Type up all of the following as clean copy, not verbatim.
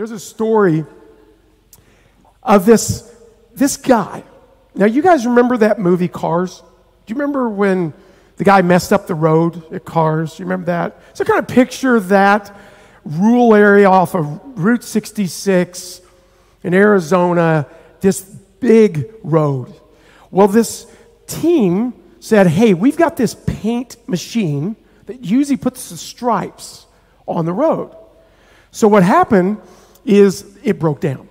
There's a story of this guy. Now, you guys remember that movie Cars? Do you remember when the guy messed up the road at Cars? Do you remember that? So kind of picture that rural area off of Route 66 in Arizona, this big road. Well, this team said, hey, we've got this paint machine that usually puts the stripes on the road. So what happened is it broke down.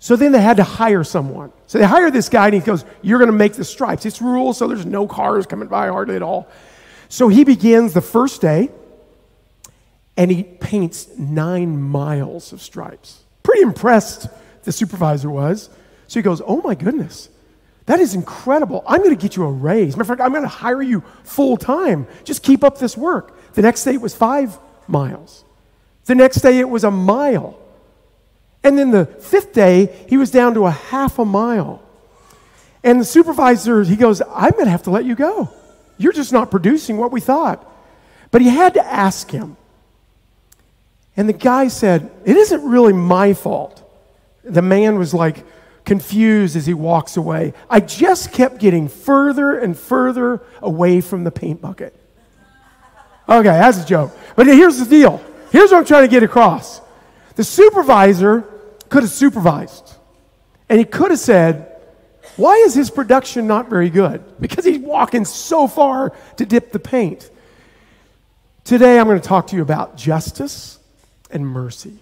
So then they had to hire someone. So they hired this guy, and he goes, you're going to make the stripes. It's rural, so there's no cars coming by hardly at all. So he begins the first day, and he paints 9 miles of stripes. Pretty impressed the supervisor was. So he goes, oh, my goodness. That is incredible. I'm going to get you a raise. Matter of fact, I'm going to hire you full time. Just keep up this work. The next day, it was 5 miles. The next day, it was a mile. And then the fifth day, he was down to a half a mile. And the supervisor, he goes, I'm going to have to let you go. You're just not producing what we thought. But he had to ask him. And the guy said, it isn't really my fault. The man was like confused as he walks away. I just kept getting further and further away from the paint bucket. Okay, that's a joke. But here's the deal. Here's what I'm trying to get across. The supervisor could have supervised, and he could have said, why is his production not very good? Because he's walking so far to dip the paint. Today, I'm going to talk to you about justice and mercy.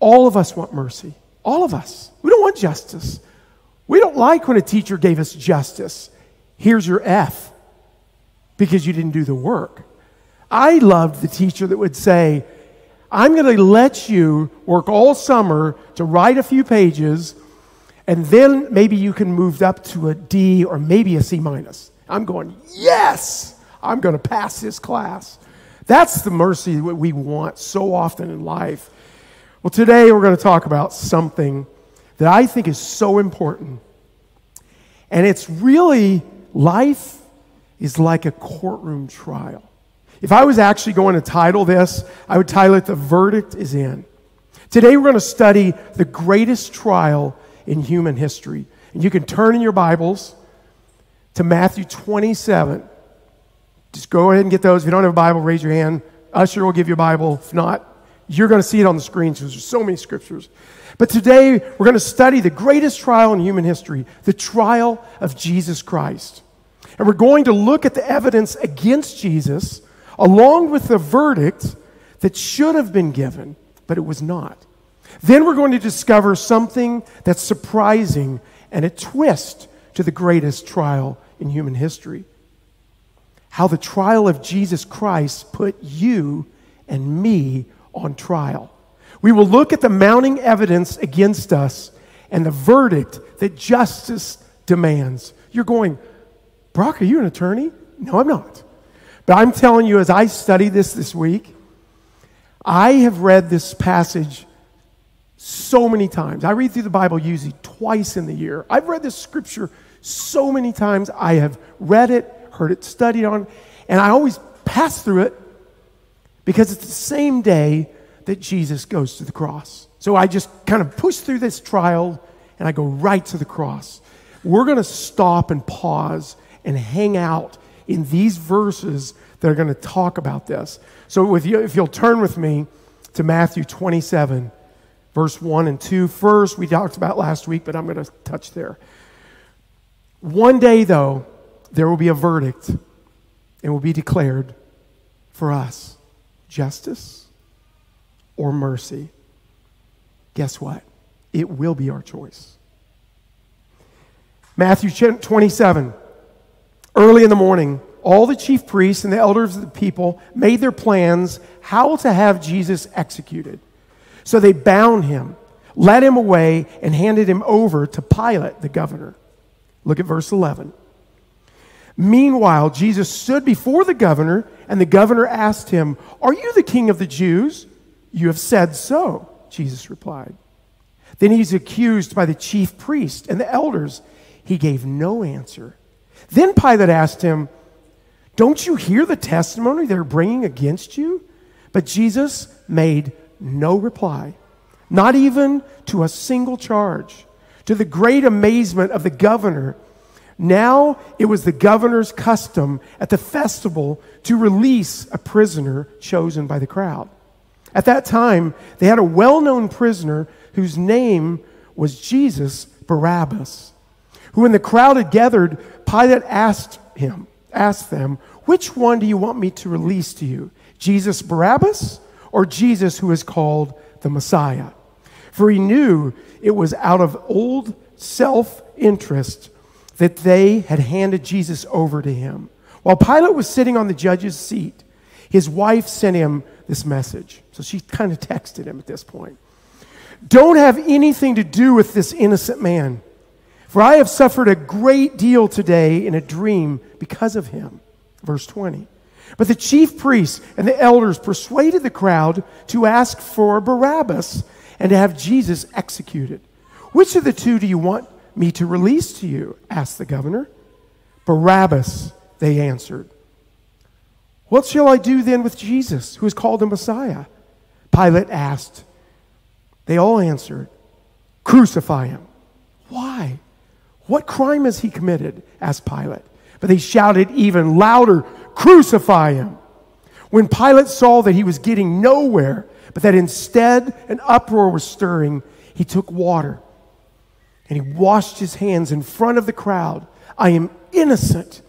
All of us want mercy. All of us. We don't want justice. We don't like when a teacher gave us justice. Here's your F, because you didn't do the work. I loved the teacher that would say, I'm going to let you work all summer to write a few pages, and then maybe you can move up to a D or maybe a C minus. I'm going, yes, I'm going to pass this class. That's the mercy that we want so often in life. Well, today we're going to talk about something that I think is so important. And it's really, life is like a courtroom trial. If I was actually going to title this, I would title it, The Verdict is In. Today we're going to study the greatest trial in human history. And you can turn in your Bibles to Matthew 27. Just go ahead and get those. If you don't have a Bible, raise your hand. Usher will give you a Bible. If not, you're going to see it on the screen because there's so many scriptures. But today we're going to study the greatest trial in human history, the trial of Jesus Christ. And we're going to look at the evidence against Jesus along with the verdict that should have been given, but it was not. Then we're going to discover something that's surprising and a twist to the greatest trial in human history. How the trial of Jesus Christ put you and me on trial. We will look at the mounting evidence against us and the verdict that justice demands. You're going, Brock, are you an attorney? No, I'm not. But I'm telling you, as I study this week, I have read this passage so many times. I read through the Bible usually twice in the year. I've read this scripture so many times. I have read it, heard it studied on, and I always pass through it because it's the same day that Jesus goes to the cross. So I just kind of push through this trial, and I go right to the cross. We're going to stop and pause and hang out in these verses that are going to talk about this. So if you'll turn with me to Matthew 27, verse 1 and 2. First, we talked about last week, but I'm going to touch there. One day, though, there will be a verdict and will be declared for us, justice or mercy. Guess what? It will be our choice. Matthew 27. Early in the morning, all the chief priests and the elders of the people made their plans how to have Jesus executed. So they bound him, led him away, and handed him over to Pilate, the governor. Look at verse 11. Meanwhile, Jesus stood before the governor, and the governor asked him, "Are you the king of the Jews?" "You have said so," Jesus replied. Then he's accused by the chief priests and the elders. He gave no answer. Then Pilate asked him, "Don't you hear the testimony they're bringing against you?" But Jesus made no reply, not even to a single charge, to the great amazement of the governor. Now it was the governor's custom at the festival to release a prisoner chosen by the crowd. At that time, they had a well-known prisoner whose name was Jesus Barabbas, who when the crowd had gathered, Pilate asked them, "Which one do you want me to release to you, Jesus Barabbas or Jesus who is called the Messiah?" For he knew it was out of old self-interest that they had handed Jesus over to him. While Pilate was sitting on the judge's seat, his wife sent him this message. So she kind of texted him at this point. "Don't have anything to do with this innocent man, for I have suffered a great deal today in a dream because of him." Verse 20. But the chief priests and the elders persuaded the crowd to ask for Barabbas and to have Jesus executed. "Which of the two do you want me to release to you?" asked the governor. "Barabbas," they answered. "What shall I do then with Jesus, who is called the Messiah?" Pilate asked. They all answered, "Crucify him." "Why? What crime has he committed?" asked Pilate. But they shouted even louder, "Crucify him!" When Pilate saw that he was getting nowhere, but that instead an uproar was stirring, he took water and he washed his hands in front of the crowd. "I am innocent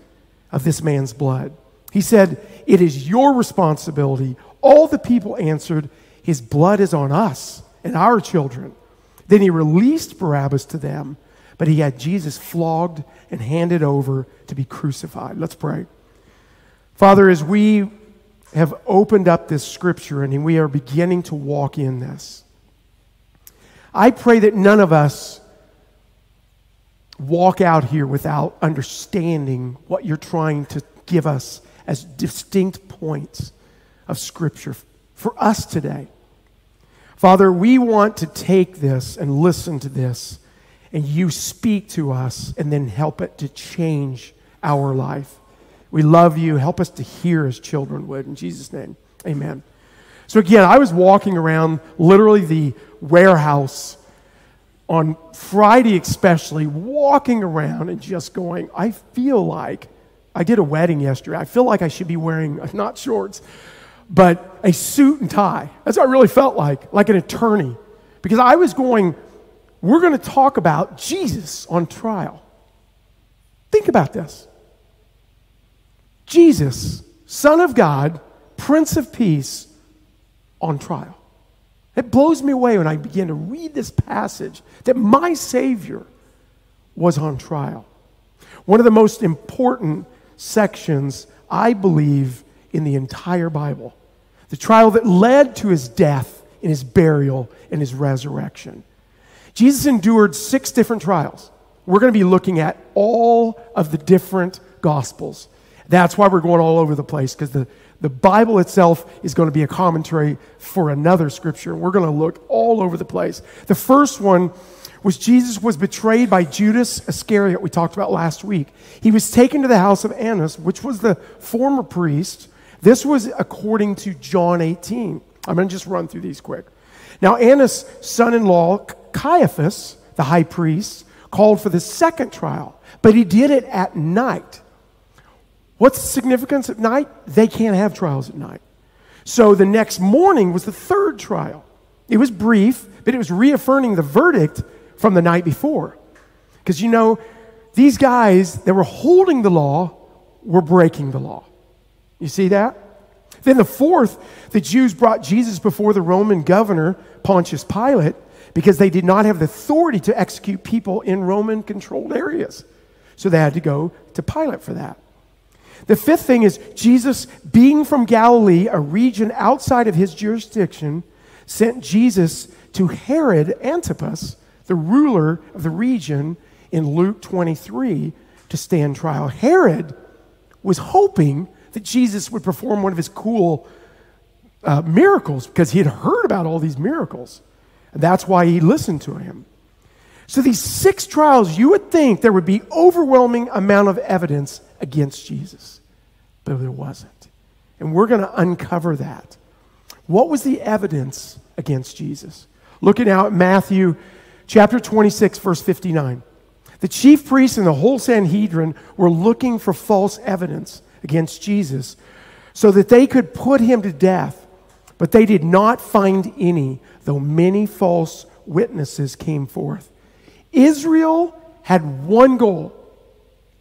of this man's blood," he said. "It is your responsibility." All the people answered, "His blood is on us and our children." Then he released Barabbas to them, but he had Jesus flogged and handed over to be crucified. Let's pray. Father, as we have opened up this scripture and we are beginning to walk in this, I pray that none of us walk out here without understanding what you're trying to give us as distinct points of scripture for us today. Father, we want to take this and listen to this, and you speak to us and then help it to change our life. We love you. Help us to hear as children would. In Jesus' name, amen. So again, I was walking around literally the warehouse on Friday especially, walking around and just going, I feel like I did a wedding yesterday. I feel like I should be wearing, not shorts, but a suit and tie. That's what I really felt like an attorney. Because I was going, we're going to talk about Jesus on trial. Think about this. Jesus, Son of God, Prince of Peace, on trial. It blows me away when I begin to read this passage that my Savior was on trial. One of the most important sections, I believe, in the entire Bible. The trial that led to his death and his burial and his resurrection. Jesus endured 6 different trials. We're going to be looking at all of the different Gospels. That's why we're going all over the place, because the Bible itself is going to be a commentary for another scripture. We're going to look all over the place. The first one was Jesus was betrayed by Judas Iscariot, we talked about last week. He was taken to the house of Annas, which was the former priest. This was according to John 18. I'm going to just run through these quick. Now, Annas' son-in-law, Caiaphas, the high priest, called for the second trial, but he did it at night. What's the significance at night? They can't have trials at night. So the next morning was the third trial. It was brief, but it was reaffirming the verdict from the night before. Because you know, these guys that were holding the law were breaking the law. You see that? Then the fourth, the Jews brought Jesus before the Roman governor, Pontius Pilate, because they did not have the authority to execute people in Roman-controlled areas. So they had to go to Pilate for that. The fifth thing is Jesus, being from Galilee, a region outside of his jurisdiction, sent Jesus to Herod Antipas, the ruler of the region in Luke 23, to stand trial. Herod was hoping that Jesus would perform one of his cool miracles because he had heard about all these miracles. And that's why he listened to him. So these 6 trials, you would think there would be overwhelming amount of evidence against Jesus, but there wasn't. And we're going to uncover that. What was the evidence against Jesus? Look at now at Matthew chapter 26, verse 59. The chief priests and the whole Sanhedrin were looking for false evidence against Jesus so that they could put him to death, but they did not find any, though many false witnesses came forth. Israel had one goal.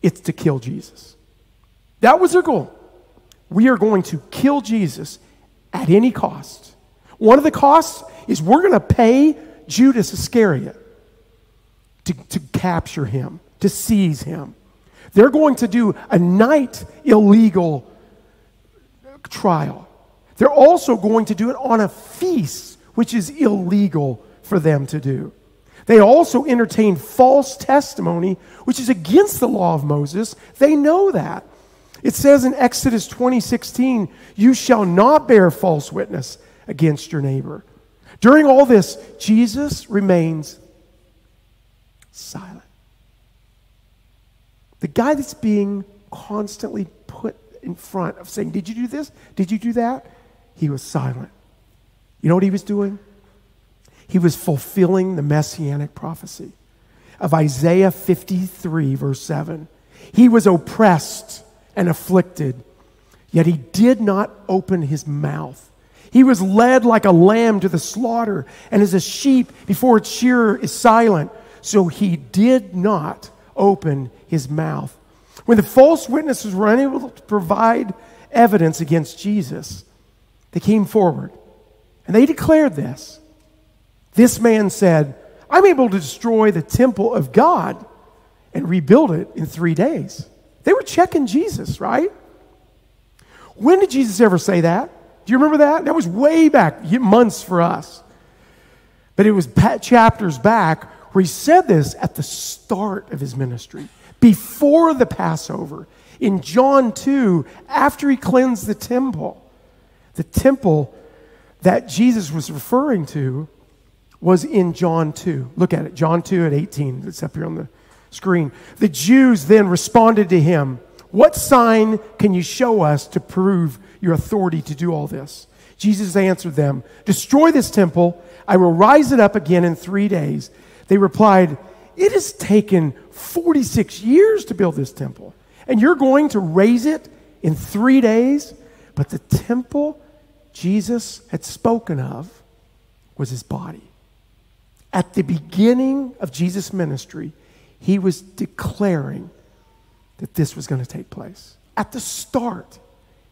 It's to kill Jesus. That was their goal. We are going to kill Jesus at any cost. One of the costs is we're going to pay Judas Iscariot to capture him, to seize him. They're going to do a night illegal trial. They're also going to do it on a feast, which is illegal for them to do. They also entertained false testimony, which is against the law of Moses. They know that. It says in Exodus 20:16, you shall not bear false witness against your neighbor. During all this, Jesus remains silent. The guy that's being constantly put in front of saying, did you do this? Did you do that? He was silent. You know what he was doing? He was fulfilling the messianic prophecy of Isaiah 53, verse 7. He was oppressed and afflicted, yet he did not open his mouth. He was led like a lamb to the slaughter, and as a sheep before its shearer is silent, so he did not open his mouth. When the false witnesses were unable to provide evidence against Jesus, they came forward, and they declared this. This man said, I'm able to destroy the temple of God and rebuild it in 3 days. They were checking Jesus, right? When did Jesus ever say that? Do you remember that? That was way back, months for us. But it was chapters back where he said this at the start of his ministry, before the Passover, in John 2, after he cleansed the temple that Jesus was referring to was in John 2. Look at it, John 2 at 18. It's up here on the screen. The Jews then responded to him, what sign can you show us to prove your authority to do all this? Jesus answered them, destroy this temple. I will rise it up again in 3 days. They replied, it has taken 46 years to build this temple, and you're going to raise it in 3 days? But the temple Jesus had spoken of was his body. At the beginning of Jesus' ministry, he was declaring that this was going to take place. At the start,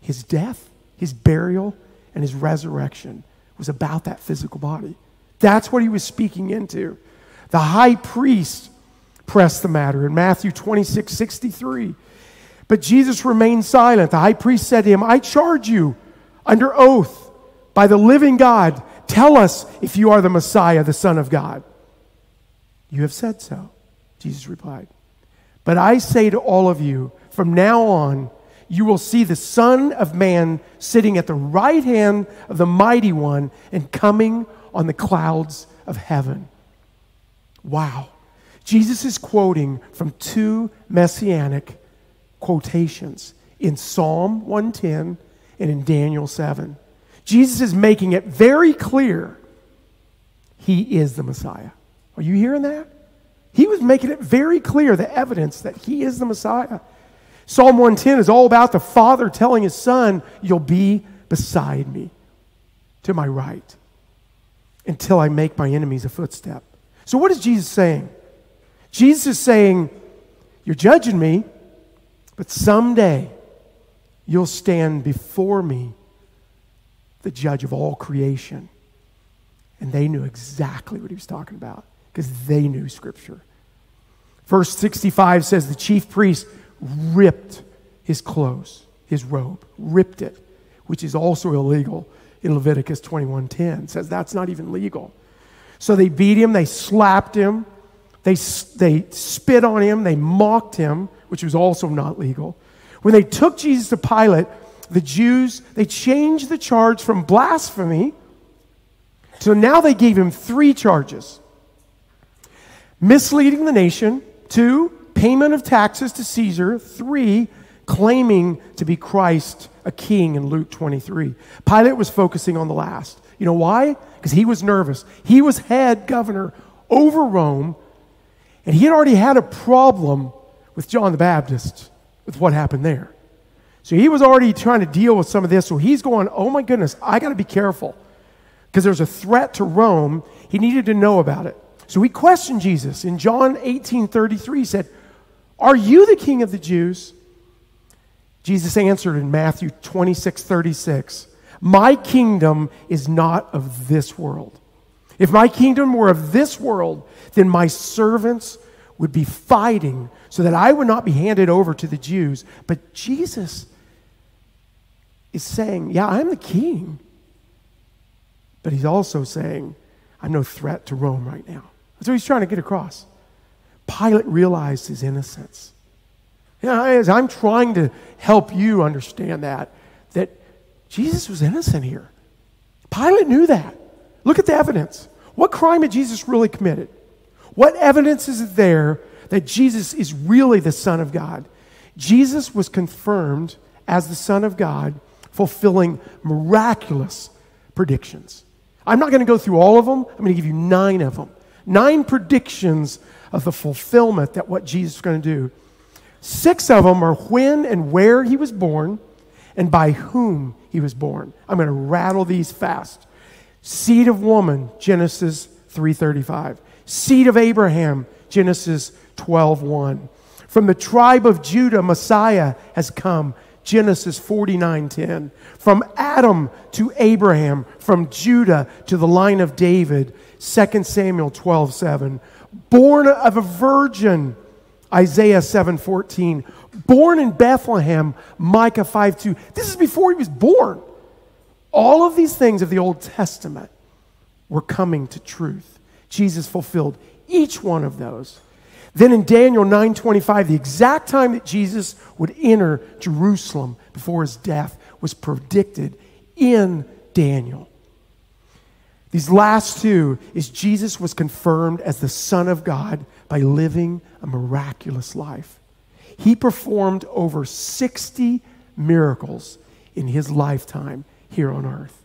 his death, his burial, and his resurrection was about that physical body. That's what he was speaking into. The high priest pressed the matter in Matthew 26:63. But Jesus remained silent. The high priest said to him, I charge you under oath by the living God, tell us if you are the Messiah, the Son of God. You have said so, Jesus replied. But I say to all of you, from now on, you will see the Son of Man sitting at the right hand of the Mighty One and coming on the clouds of heaven. Wow. Jesus is quoting from two messianic quotations in Psalm 110 and in Daniel 7. Jesus is making it very clear he is the Messiah. Are you hearing that? He was making it very clear, the evidence that he is the Messiah. Psalm 110 is all about the Father telling his Son, you'll be beside me, to my right, until I make my enemies a footstep. So what is Jesus saying? Jesus is saying, you're judging me, but someday you'll stand before me, the judge of all creation. And they knew exactly what he was talking about because they knew Scripture. Verse 65 says the chief priest ripped his clothes, his robe, ripped it, which is also illegal in Leviticus 21:10. It says that's not even legal. So they beat him, they slapped him, they spit on him, they mocked him, which was also not legal. When they took Jesus to Pilate, the Jews, they changed the charge from blasphemy, so now they gave him 3 charges. Misleading the nation. 2, payment of taxes to Caesar. 3, claiming to be Christ, a king in Luke 23. Pilate was focusing on the last. You know why? Because he was nervous. He was head governor over Rome, and he had already had a problem with John the Baptist, with what happened there. So he was already trying to deal with some of this. So he's going, oh my goodness, I got to be careful, because there's a threat to Rome. He needed to know about it. So he questioned Jesus. In John 18:33, he said, "Are you the king of the Jews?" Jesus answered in Matthew 26:36, "My kingdom is not of this world. If my kingdom were of this world, then my servants would be fighting so that I would not be handed over to the Jews." But Jesus is saying, yeah, I'm the king. But he's also saying, I'm no threat to Rome right now. That's what he's trying to get across. Pilate realized his innocence. Yeah, as I'm trying to help you understand that Jesus was innocent here. Pilate knew that. Look at the evidence. What crime had Jesus really committed? What evidence is there that Jesus is really the Son of God? Jesus was confirmed as the Son of God, fulfilling miraculous predictions. I'm not going to go through all of them. I'm going to give you 9 of them. 9 predictions of the fulfillment that what Jesus is going to do. 6 of them are when and where he was born and by whom he was born. I'm going to rattle these fast. Seed of woman, Genesis 3:35. Seed of Abraham, Genesis 12:1. From the tribe of Judah, Messiah has come, Genesis 49:10. From Adam to Abraham, from Judah to the line of David, 2 Samuel 12:7. Born of a virgin, Isaiah 7:14. Born in Bethlehem, Micah 5:2. This is before he was born. All of these things of the Old Testament were coming to truth. Jesus fulfilled each one of those. Then in Daniel 9:25, the exact time that Jesus would enter Jerusalem before his death was predicted in Daniel. These last 2 is Jesus was confirmed as the Son of God by living a miraculous life. He performed over 60 miracles in his lifetime here on earth.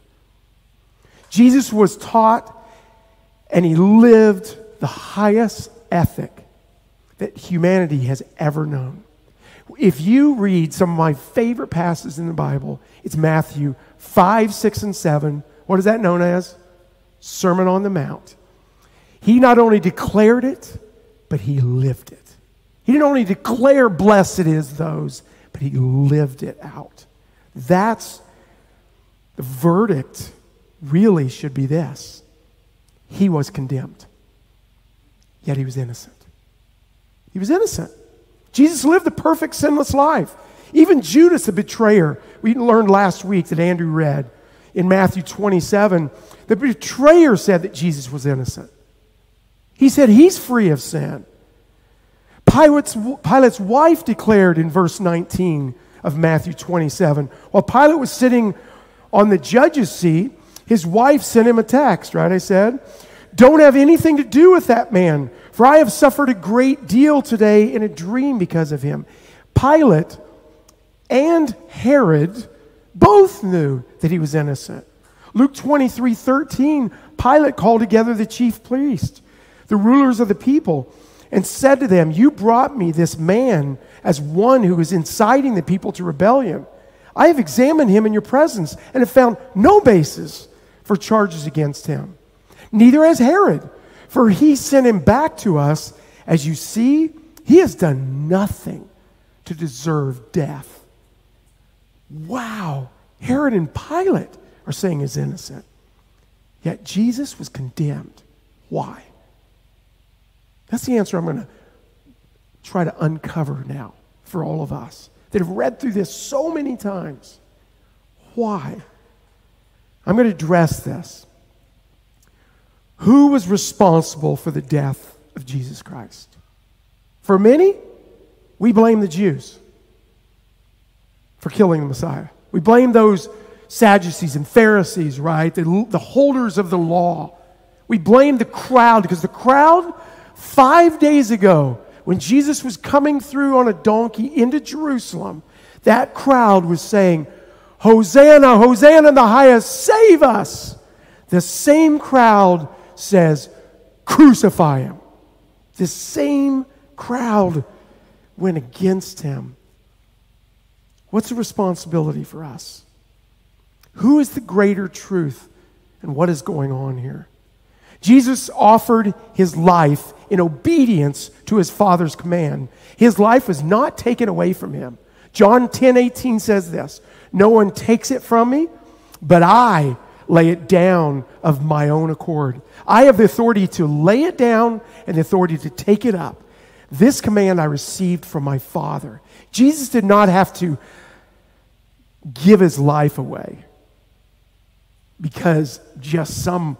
Jesus was taught and he lived the highest ethic that humanity has ever known. If you read some of my favorite passages in the Bible, it's Matthew 5, 6, and 7. What is that known as? Sermon on the Mount. He not only declared it, but he lived it. He didn't only declare blessed is those, but he lived it out. That's the verdict, really should be this. He was condemned, yet he was innocent. He was innocent. Jesus lived the perfect sinless life. Even Judas, the betrayer, we learned last week that Andrew read in Matthew 27, the betrayer said that Jesus was innocent. He said he's free of sin. Pilate's wife declared in verse 19 of Matthew 27, while Pilate was sitting on the judge's seat, his wife sent him a text, right? I said, "Don't have anything to do with that man, for I have suffered a great deal today in a dream because of him." Pilate and Herod both knew that he was innocent. Luke 23:13, Pilate called together the chief priests, the rulers of the people, and said to them, "You brought me this man as one who is inciting the people to rebellion. I have examined him in your presence and have found no basis for charges against him. Neither has Herod, for he sent him back to us. As you see, he has done nothing to deserve death." Wow, Herod and Pilate are saying he's innocent. Yet Jesus was condemned. Why? That's the answer I'm going to try to uncover now for all of us that have read through this so many times. Why? I'm going to address this. Who was responsible for the death of Jesus Christ? For many, we blame the Jews for killing the Messiah. We blame those Sadducees and Pharisees, right? The holders of the law. We blame the crowd, because the crowd 5 days ago, when Jesus was coming through on a donkey into Jerusalem, that crowd was saying, "Hosanna, Hosanna in the highest, save us." The same crowd says, crucify him. The same crowd went against him. What's the responsibility for us? Who is the greater truth and what is going on here? Jesus offered his life in obedience to his Father's command. His life was not taken away from him. John 10:18 says this, "No one takes it from me, but I lay it down of my own accord." I have the authority to lay it down and the authority to take it up. This command I received from my Father. Jesus did not have to give his life away because just some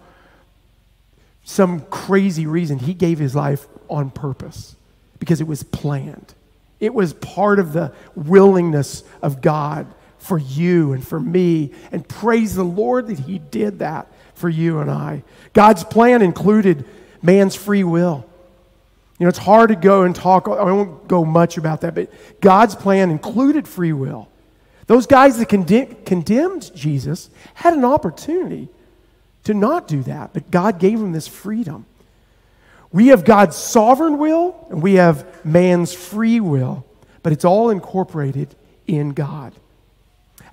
crazy reason. He gave his life on purpose because it was planned. It was part of the willingness of God for you and for me. And praise the Lord that he did that for you and I. God's plan included man's free will. You know, it's hard to go and talk. I won't go much about that, but God's plan included free will. Those guys that condemned Jesus had an opportunity to not do that, but God gave them this freedom. We have God's sovereign will, and we have man's free will, but it's all incorporated in God.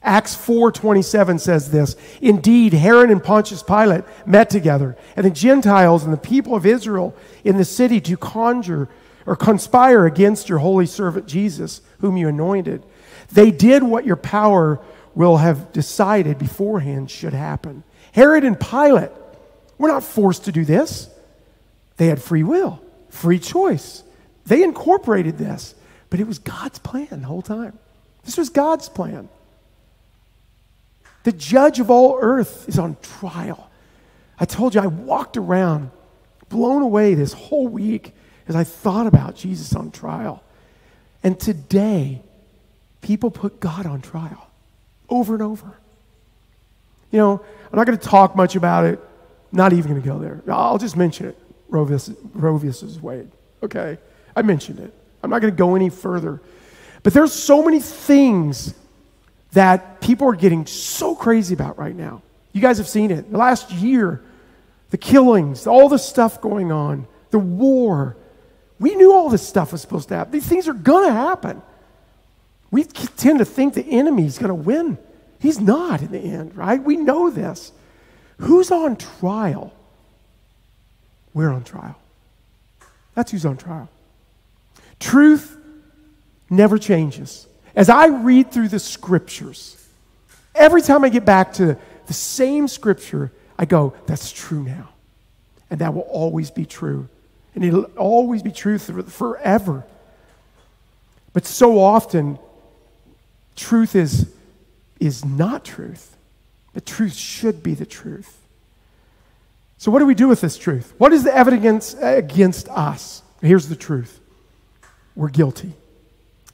Acts 4:27 says this, "Indeed, Herod and Pontius Pilate met together, and the Gentiles and the people of Israel in the city to conspire against your holy servant Jesus, whom you anointed. They did what your power will have decided beforehand should happen." Herod and Pilate were not forced to do this. They had free will, free choice. They incorporated this, but it was God's plan the whole time. This was God's plan. The judge of all earth is on trial. I told you I walked around blown away this whole week as I thought about Jesus on trial. And today, people put God on trial over and over. You know, I'm not going to talk much about it. Not even going to go there. I'll just mention it. Roe versus Wade. Okay? I mentioned it. I'm not going to go any further. But there's so many things that people are getting so crazy about right now. You guys have seen it. The last year, the killings, all the stuff going on, the war. We knew all this stuff was supposed to happen. These things are going to happen. We tend to think the enemy's going to win. He's not in the end, right? We know this. Who's on trial? We're on trial. That's who's on trial. Truth never changes. As I read through the scriptures, every time I get back to the same scripture, I go, that's true now. And that will always be true. And it'll always be true forever. But so often, truth is not truth. The truth should be the truth. So what do we do with this truth? What is the evidence against us? Here's the truth. We're guilty.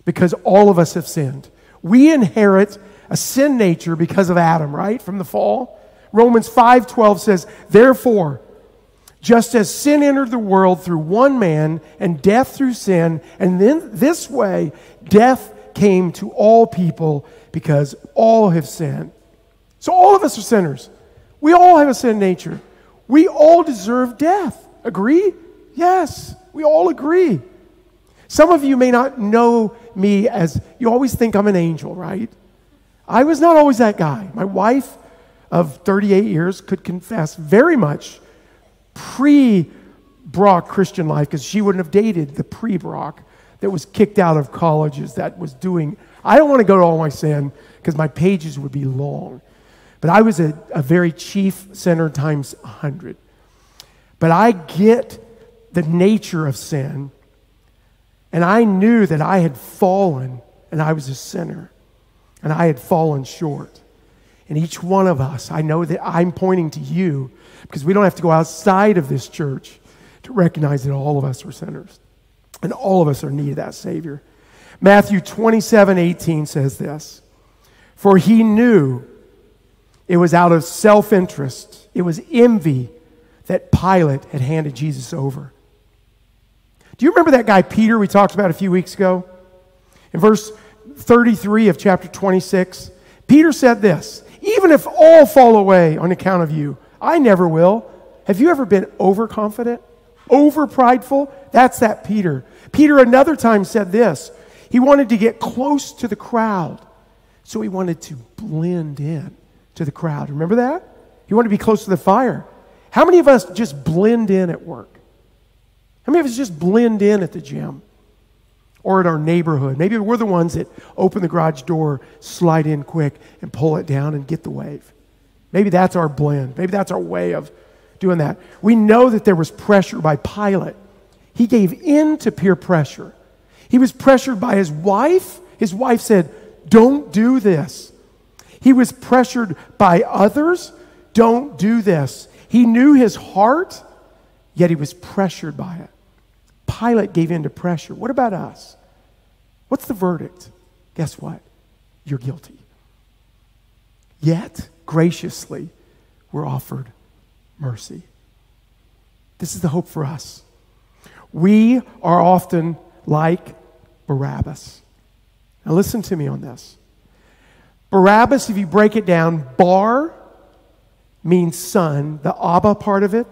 Because all of us have sinned. We inherit a sin nature because of Adam, right? From the fall. Romans 5:12 says, "Therefore, just as sin entered the world through one man, and death through sin, and then this way, death came to all people because all have sinned." So all of us are sinners. We all have a sin nature. We all deserve death. Agree? Yes, we all agree. Some of you may not know me as, you always think I'm an angel, right? I was not always that guy. My wife of 38 years could confess very much pre-Brock Christian life, because she wouldn't have dated the pre-Brock that was kicked out of colleges that was doing, I don't want to go to all my sin because my pages would be long. But I was a very chief sinner times 100. But I get the nature of sin. And I knew that I had fallen, and I was a sinner, and I had fallen short. And each one of us, I know that I'm pointing to you, because we don't have to go outside of this church to recognize that all of us are sinners, and all of us are in need of that Savior. Matthew 27:18 says this, "For he knew it was out of self-interest, it was envy that Pilate had handed Jesus over." Do you remember that guy Peter we talked about a few weeks ago? In verse 33 of chapter 26, Peter said this, "Even if all fall away on account of you, I never will. Have you ever been overconfident, over-prideful? That's that Peter. Peter another time said this. He wanted to get close to the crowd, so he wanted to blend in to the crowd. Remember that? He wanted to be close to the fire. How many of us just blend in at work? How many of us just blend in at the gym or at our neighborhood? Maybe we're the ones that open the garage door, slide in quick, and pull it down and get the wave. Maybe that's our blend. Maybe that's our way of doing that. We know that there was pressure by Pilate. He gave in to peer pressure. He was pressured by his wife. His wife said, "Don't do this." He was pressured by others. "Don't do this." He knew his heart, yet he was pressured by it. Pilate gave in to pressure. What about us? What's the verdict? Guess what? You're guilty. Yet, graciously, we're offered mercy. This is the hope for us. We are often like Barabbas. Now listen to me on this. Barabbas, if you break it down, bar means son. The Abba part of it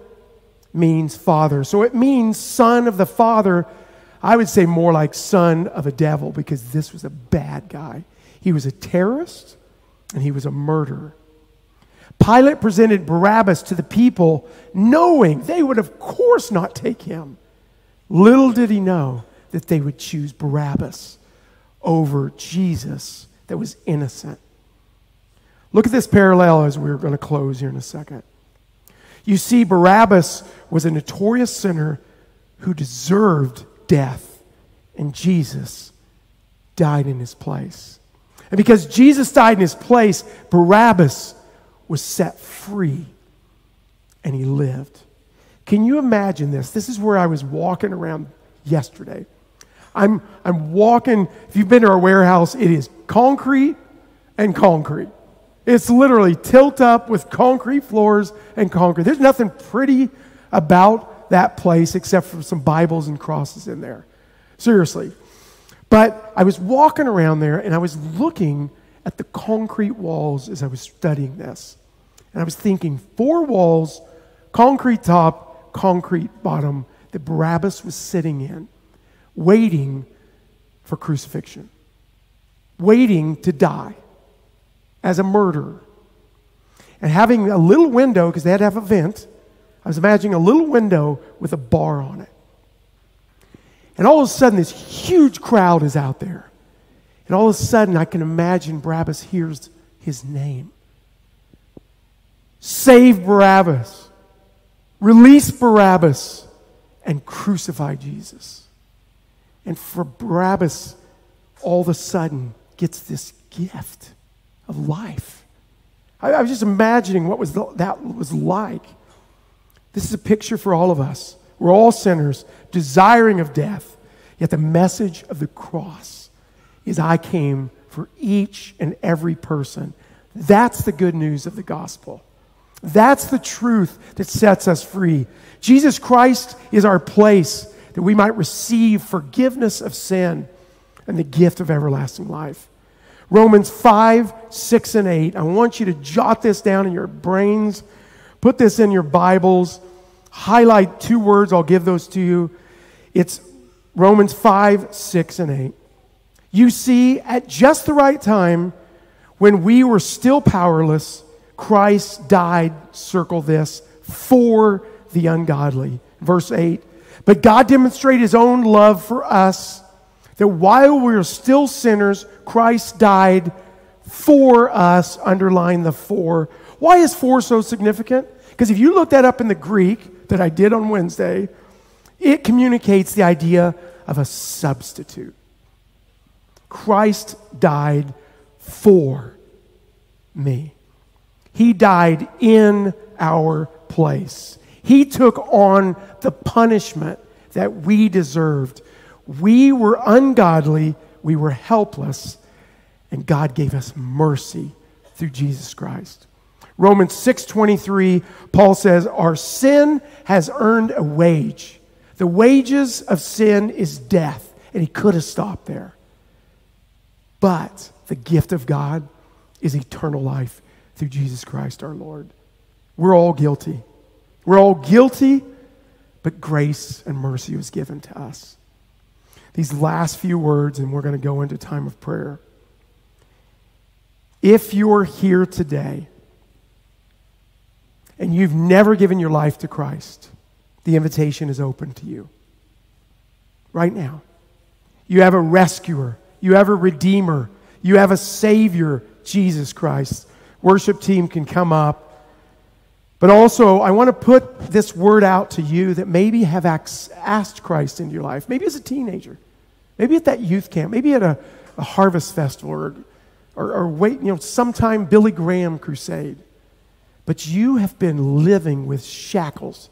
means father. So it means son of the father. I would say more like son of a devil, because this was a bad guy. He was a terrorist and he was a murderer. Pilate presented Barabbas to the people knowing they would of course not take him. Little did he know that they would choose Barabbas over Jesus that was innocent. Look at this parallel as we're going to close here in a second. You see, Barabbas was a notorious sinner who deserved death, and Jesus died in his place. And because Jesus died in his place, Barabbas was set free, and he lived. Can you imagine this? This is where I was walking around yesterday. I'm walking. If you've been to our warehouse, it is concrete and concrete. It's literally tilt up with concrete floors and concrete. There's nothing pretty about that place except for some Bibles and crosses in there. Seriously. But I was walking around there and I was looking at the concrete walls as I was studying this. And I was thinking, four walls, concrete top, concrete bottom, that Barabbas was sitting in, waiting for crucifixion, waiting to die as a murderer. And having a little window, because they had to have a vent, I was imagining a little window with a bar on it. And all of a sudden, this huge crowd is out there. And all of a sudden, I can imagine Barabbas hears his name. Save Barabbas. Release Barabbas. And crucify Jesus. And for Barabbas, all of a sudden, gets this gift of life. I was just imagining what was that was like. This is a picture for all of us. We're all sinners, desiring of death. Yet the message of the cross is, I came for each and every person. That's the good news of the gospel. That's the truth that sets us free. Jesus Christ is our place, that we might receive forgiveness of sin and the gift of everlasting life. Romans 5, 6, and 8. I want you to jot this down in your brains. Put this in your Bibles. Highlight two words. I'll give those to you. It's Romans 5, 6, and 8. You see, at just the right time, when we were still powerless, Christ died, circle this, for the ungodly. Verse 8. But God demonstrated his own love for us, that while we were still sinners, Christ died for us. Underline the for. Why is for so significant? Because if you look that up in the Greek that I did on Wednesday, it communicates the idea of a substitute. Christ died for me. He died in our place. He took on the punishment that we deserved. We were ungodly, we were helpless, and God gave us mercy through Jesus Christ. Romans 6:23, Paul says, our sin has earned a wage. The wages of sin is death. And he could have stopped there. But the gift of God is eternal life through Jesus Christ our Lord. We're all guilty. We're all guilty, but grace and mercy was given to us. These last few words, and we're going to go into time of prayer. If you're here today and you've never given your life to Christ, the invitation is open to you. Right now. You have a rescuer. You have a redeemer. You have a savior, Jesus Christ. Worship team can come up. But also, I want to put this word out to you that maybe have asked Christ into your life. Maybe as a teenager. Maybe at that youth camp. Maybe at a harvest festival or wait, sometime Billy Graham crusade. But you have been living with shackles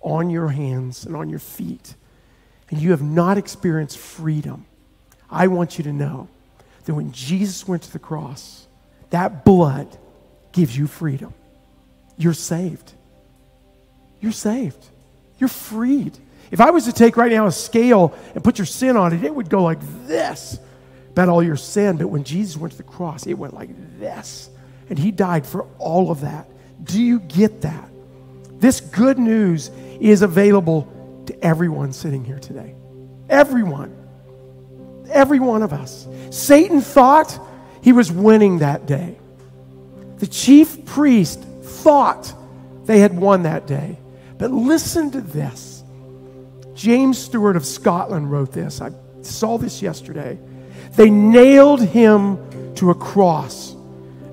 on your hands and on your feet. And you have not experienced freedom. I want you to know that when Jesus went to the cross, that blood gives you freedom. You're saved. You're saved. You're freed. If I was to take right now a scale and put your sin on it, it would go like this about all your sin. But when Jesus went to the cross, it went like this. And he died for all of that. Do you get that? This good news is available to everyone sitting here today. Everyone. Every one of us. Satan thought he was winning that day. The chief priest thought they had won that day. But listen to this. James Stewart of Scotland wrote this. I saw this yesterday. They nailed him to a cross,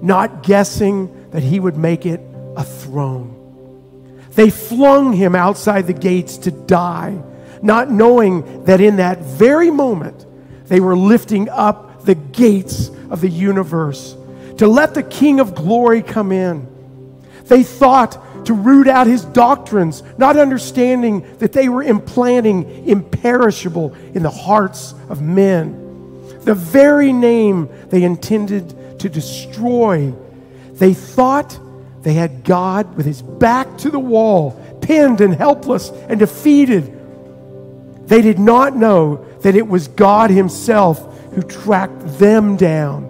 not guessing that he would make it a throne. They flung him outside the gates to die, not knowing that in that very moment they were lifting up the gates of the universe to let the King of Glory come in. They thought to root out his doctrines, not understanding that they were implanting imperishable in the hearts of men. The very name they intended to destroy. They thought they had God with his back to the wall, pinned and helpless and defeated. They did not know that it was God himself who tracked them down.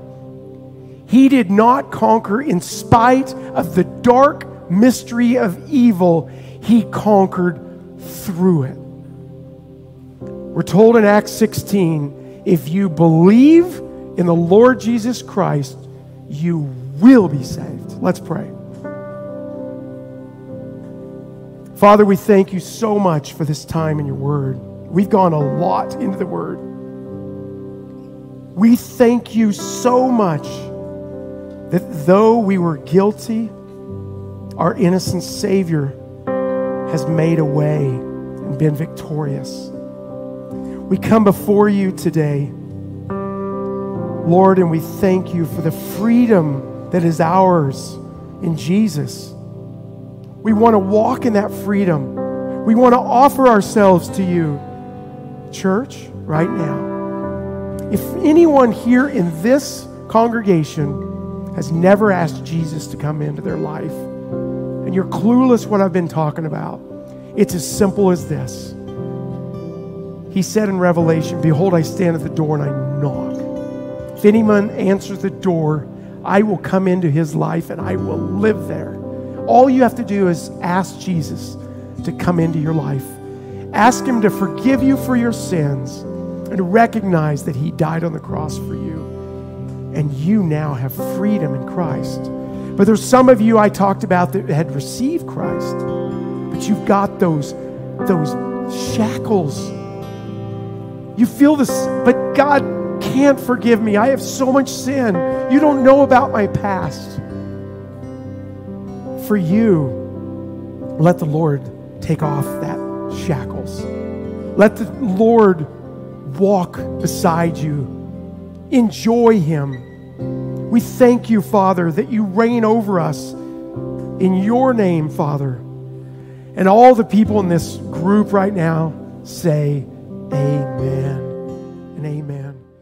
He did not conquer in spite of the dark mystery of evil. He conquered through it. We're told in Acts 16, if you believe in the Lord Jesus Christ, you will be saved. Let's pray. Father, we thank you so much for this time in your word. We've gone a lot into the word. We thank you so much that though we were guilty, our innocent Savior has made a way and been victorious. We come before you today, Lord, and we thank you for the freedom that is ours in Jesus. We want to walk in that freedom. We want to offer ourselves to you, church, right now. If anyone here in this congregation has never asked Jesus to come into their life, and you're clueless what I've been talking about, it's as simple as this. He said in Revelation, behold, I stand at the door and I knock. If anyone answers the door, I will come into his life and I will live there. All you have to do is ask Jesus to come into your life. Ask him to forgive you for your sins and recognize that he died on the cross for you. And you now have freedom in Christ. But there's some of you I talked about that had received Christ, but you've got those shackles. You feel this, but God can't forgive me. I have so much sin. You don't know about my past. For you, let the Lord take off that shackles. Let the Lord walk beside you. Enjoy him. We thank you, Father, that you reign over us in your name, Father. And all the people in this group right now say amen and amen.